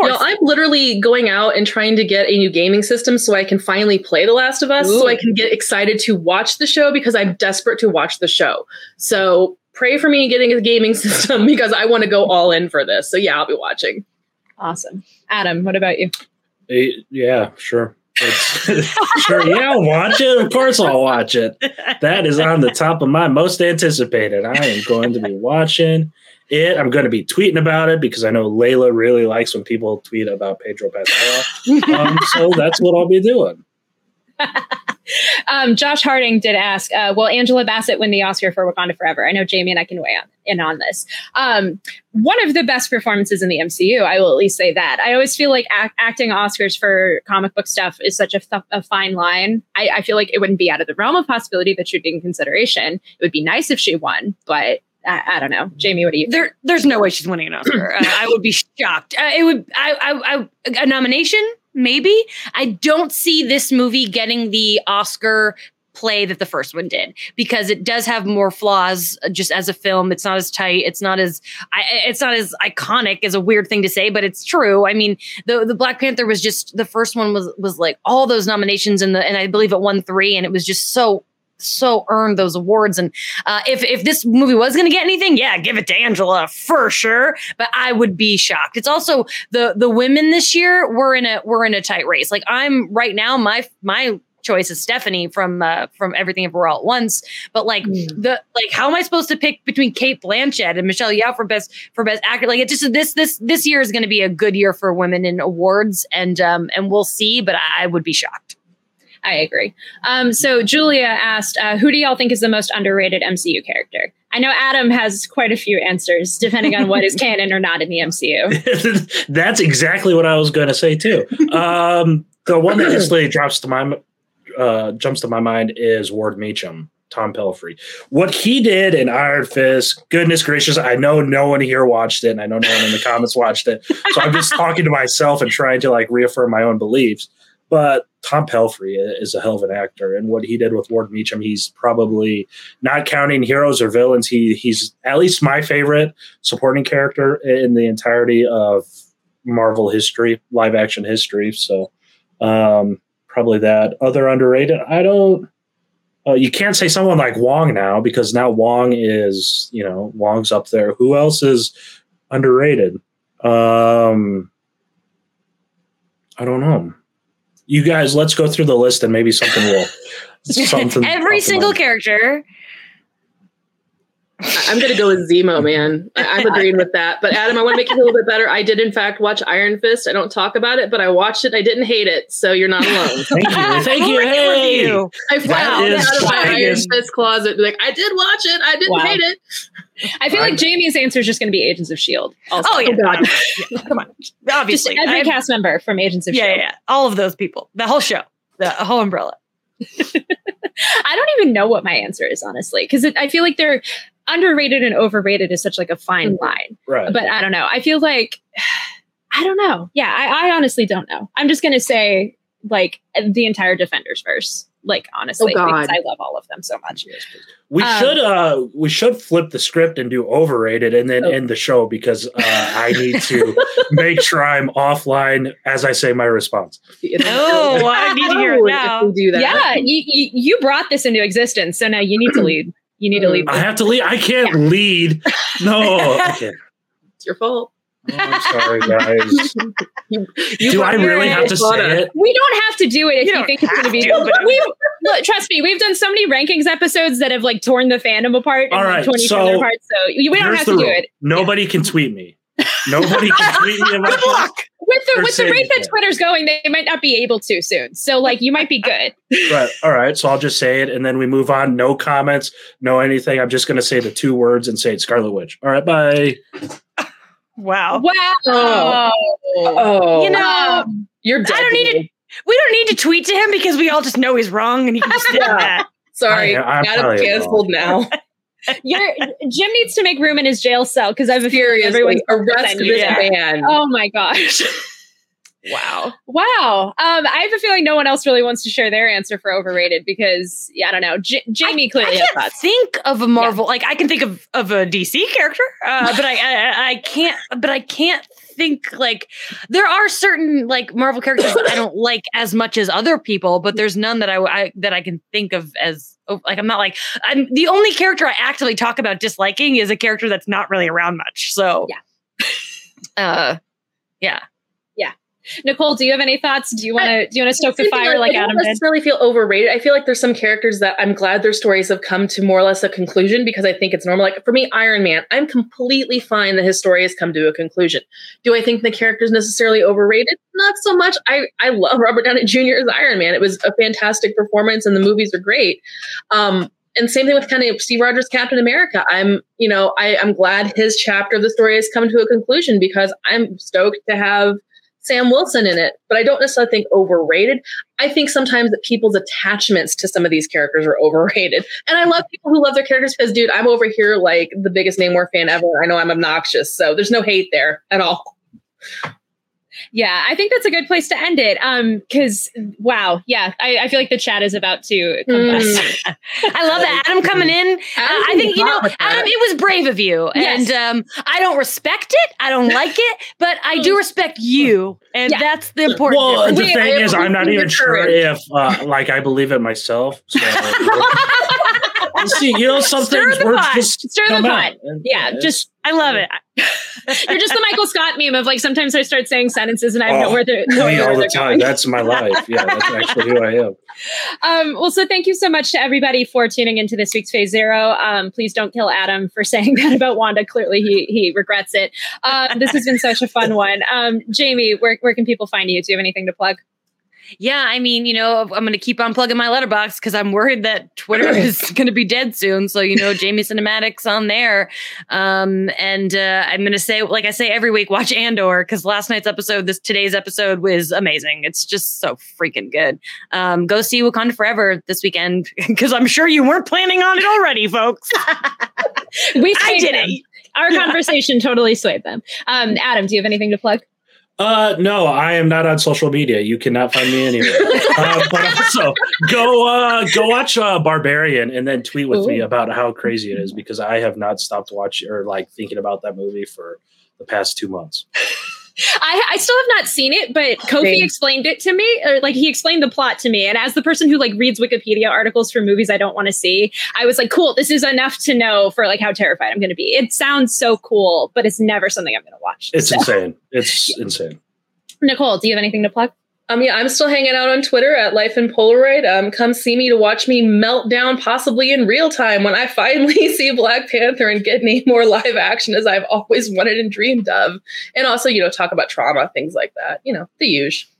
No, I'm literally going out and trying to get a new gaming system so I can finally play The Last of Us. Ooh. So I can get excited to watch the show because I'm desperate to watch the show. So pray for me getting a gaming system because I want to go all in for this. So I'll be watching. Awesome. Adam, what about you? Yeah, sure. Sure. Yeah, I'll watch it. Of course I'll watch it. That is on the top of my most anticipated. I am going to be watching it. I'm going to be tweeting about it because I know Layla really likes when people tweet about Pedro Pascal. So that's what I'll be doing. Josh Harding did ask, will Angela Bassett win the Oscar for Wakanda Forever? I know Jamie and I can weigh in on this. One of the best performances in the MCU, I will at least say that. I always feel like acting Oscars for comic book stuff is such a fine line. I feel like it wouldn't be out of the realm of possibility that she'd be in consideration. It would be nice if she won, but I don't know. Jamie, what do you think? There's no way she's winning an Oscar. I would be shocked. A nomination? Maybe. I don't see this movie getting the Oscar play that the first one did because it does have more flaws just as a film. It's not as tight. It's not as iconic as a weird thing to say, but it's true. I mean, the Black Panther was just, the first one was like all those nominations and I believe it won 3 and it was just so earned those awards. And if this movie was going to get anything, give it to Angela for sure. But I would be shocked. It's also the women this year. We're in a tight race. Like I'm right now. My choice is Stephanie from Everything Everywhere All at Once. But like how am I supposed to pick between Cate Blanchett and Michelle Yeoh for best actor? Like it just this year is going to be a good year for women in awards and we'll see. But I would be shocked. I agree. So Julia asked, who do y'all think is the most underrated MCU character? I know Adam has quite a few answers, depending on what is canon or not in the MCU. That's exactly what I was going to say, too. The one that instantly jumps to my mind is Ward Meacham, Tom Pelfrey. What he did in Iron Fist, goodness gracious, I know no one here watched it, and I know no one in the comments watched it. So I'm just talking to myself and trying to like reaffirm my own beliefs. But Tom Pelfrey is a hell of an actor, and what he did with Ward Meacham, he's probably, not counting heroes or villains, he's at least my favorite supporting character in the entirety of Marvel history, live action history. So probably that. Other underrated, you can't say someone like Wong now, because now Wong is, Wong's up there. Who else is underrated? I don't know. You guys, let's go through the list and maybe something will. Every single character. I'm going to go with Zemo, man. I'm agreeing with that. But Adam, I want to make it a little bit better. I did, in fact, watch Iron Fist. I don't talk about it, but I watched it. I didn't hate it, so you're not alone. Thank you. Hey. I flat out of my Iron Fist closet. Like, I did watch it. I didn't hate it. I feel like Jamie's answer is just going to be Agents of S.H.I.E.L.D. Also. Oh, yeah. God. Yeah. Come on. Obviously. Just every cast member from Agents of S.H.I.E.L.D. Yeah. All of those people. The whole show. The whole umbrella. I don't even know what my answer is, honestly, because I feel like they're underrated and overrated is such like a fine line. Right. But I don't know. I feel like, I don't know. Yeah, I honestly don't know. I'm just going to say like the entire Defenders verse. Like, honestly, because I love all of them so much. We should flip the script and do overrated and then end the show, because I need to make sure I'm offline as I say my response. Oh, I need to hear it now. Do that. Yeah, you brought this into existence, so now you need to lead. You need to lead. I have to lead? I can't lead. No. Okay. It's your fault. Oh, I'm sorry, guys. Do I really have to say it? We don't have to do it if you think it's going to be. Look, trust me, we've done so many rankings episodes that have like torn the fandom apart. All right, we don't have to do it. Nobody can tweet me. Nobody can tweet me. With the rate that Twitter's going, they might not be able to soon. So like, you might be good. Right. All right. So I'll just say it, and then we move on. No comments. No anything. I'm just going to say the two words and say it. Scarlet Witch. All right. Bye. Wow. Oh. You're dead. We don't need to tweet to him because we all just know he's wrong and he can just do that. Sorry. Adam canceled now. Jim needs to make room in his jail cell because I'm furious. Everyone arrest this man. Oh my gosh. Wow. I have a feeling no one else really wants to share their answer for overrated because, I don't know. Jamie clearly has thoughts. I can't think of a Marvel, like I can think of a DC character, but I can't think like there are certain like Marvel characters that I don't like as much as other people, but there's none that I can think of as like, I'm the only character I actively talk about disliking is a character that's not really around much. So Nicole, do you have any thoughts? Do you want to stoke the fire like Adam did? I don't necessarily feel overrated. I feel like there's some characters that I'm glad their stories have come to more or less a conclusion because I think it's normal. Like for me, Iron Man, I'm completely fine that his story has come to a conclusion. Do I think the character's necessarily overrated? Not so much. I love Robert Downey Jr. as Iron Man. It was a fantastic performance and the movies are great. And same thing with kind of Steve Rogers, Captain America. I'm glad his chapter of the story has come to a conclusion because I'm stoked to have Sam Wilson in it, but I don't necessarily think overrated. I think sometimes that people's attachments to some of these characters are overrated. And I love people who love their characters because, dude, I'm over here like the biggest Namor fan ever. I know I'm obnoxious, so there's no hate there at all. Yeah, I think that's a good place to end it. Because I feel like the chat is about to combust. I love that Adam coming in. I think Adam, it was brave of you, and I don't respect it. I don't like it, but I do respect you, and that's the important. Well, difference. The thing is, I'm not even sure if I believe it myself. So. See, some things were just stir the pot. Yeah, just I love it. You're just the Michael Scott meme of like sometimes I start saying sentences and I have no idea where they're going. That's my life. Yeah, that's actually who I am. So thank you so much to everybody for tuning into this week's Phase Zero. Please don't kill Adam for saying that about Wanda. Clearly, he regrets it. This has been such a fun one. Jamie, where can people find you? Do you have anything to plug? Yeah, I mean, you know, I'm going to keep on plugging my Letterboxd because I'm worried that Twitter is going to be dead soon. So, you know, Jamie Cinematics on there. And I'm going to say, like I say every week, watch Andor, because last night's episode, today's episode was amazing. It's just so freaking good. Go see Wakanda Forever this weekend, because I'm sure you weren't planning on it already, folks. I did it. Our conversation totally swayed them. Adam, do you have anything to plug? No, I am not on social media. You cannot find me anywhere. But also, go watch Barbarian and then tweet with me about how crazy it is, because I have not stopped watching or like thinking about that movie for the past 2 months. I still have not seen it, but Kofi explained it to me, or like he explained the plot to me. And as the person who like reads Wikipedia articles for movies I don't want to see, I was like, cool, this is enough to know for like how terrified I'm going to be. It sounds so cool, but it's never something I'm going to watch. It's insane. It's insane. Nicole, do you have anything to plug? Yeah, I'm still hanging out on Twitter at Life in Polaroid. Come see me to watch me melt down, possibly in real time, when I finally see Black Panther and get Namor live action as I've always wanted and dreamed of. And also, you know, talk about trauma, things like that. You know, the usual.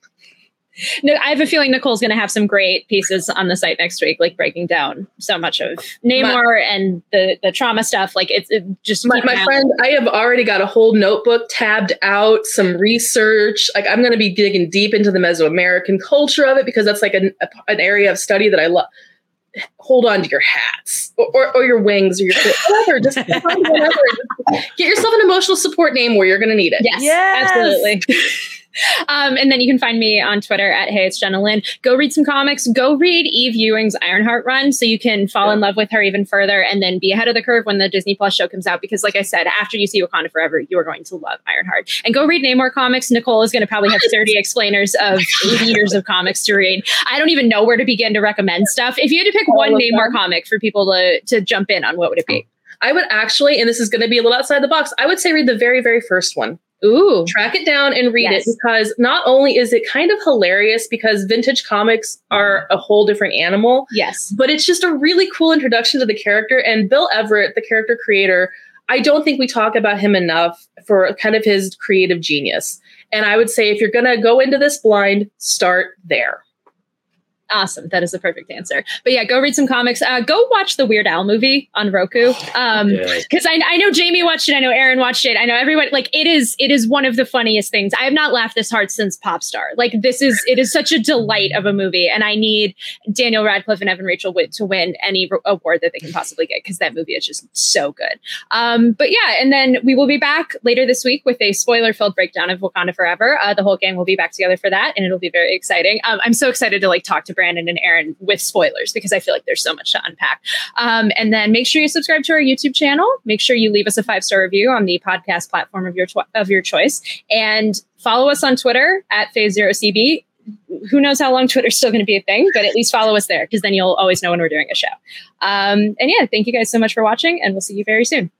No, I have a feeling Nicole's going to have some great pieces on the site next week, like breaking down so much of Namor and the trauma stuff. Like it's just my friend, I have already got a whole notebook tabbed out, some research. Like I'm going to be digging deep into the Mesoamerican culture of it, because that's like an area of study that I love. Hold on to your hats or your wings or your whatever. Just whatever. Get yourself an emotional support name where you're going to need it. Yes. Absolutely. And then you can find me on Twitter at Hey, it's Jenna Lynn. Go read some comics. Go read Eve Ewing's Ironheart run so you can fall in love with her even further, and then be ahead of the curve when the Disney Plus show comes out. Because like I said, after you see Wakanda Forever, you are going to love Ironheart. And go read Namor comics. Nicole is going to probably have 30 explainers of 80 years of comics to read. I don't even know where to begin to recommend stuff. If you had to pick one Namor comic for people to jump in on, what would it be? I would actually, and this is going to be a little outside the box, I would say read the very, very first one. Ooh. Track it down and read it, because not only is it kind of hilarious, because vintage comics are a whole different animal. Yes. But it's just a really cool introduction to the character. And Bill Everett, the character creator, I don't think we talk about him enough for kind of his creative genius. And I would say if you're going to go into this blind, start there. Awesome. That is the perfect answer. But yeah, go read some comics. Go watch the Weird Al movie on Roku. Because I know Jamie watched it. I know Aaron watched it. I know everyone. Like it is one of the funniest things. I have not laughed this hard since Popstar. Like it is such a delight of a movie. And I need Daniel Radcliffe and Evan Rachel Wood to win any award that they can possibly get, because that movie is just so good. But yeah, and then we will be back later this week with a spoiler-filled breakdown of Wakanda Forever. The whole gang will be back together for that, and it'll be very exciting. I'm so excited to like talk to Brandon and Aaron with spoilers, because I feel like there's so much to unpack. And then make sure you subscribe to our YouTube channel. Make sure you leave us a 5-star review on the podcast platform of your choice, and follow us on Twitter at Phase0CB. Who knows how long Twitter's still going to be a thing, but at least follow us there, because then you'll always know when we're doing a show. And yeah, thank you guys so much for watching, and we'll see you very soon.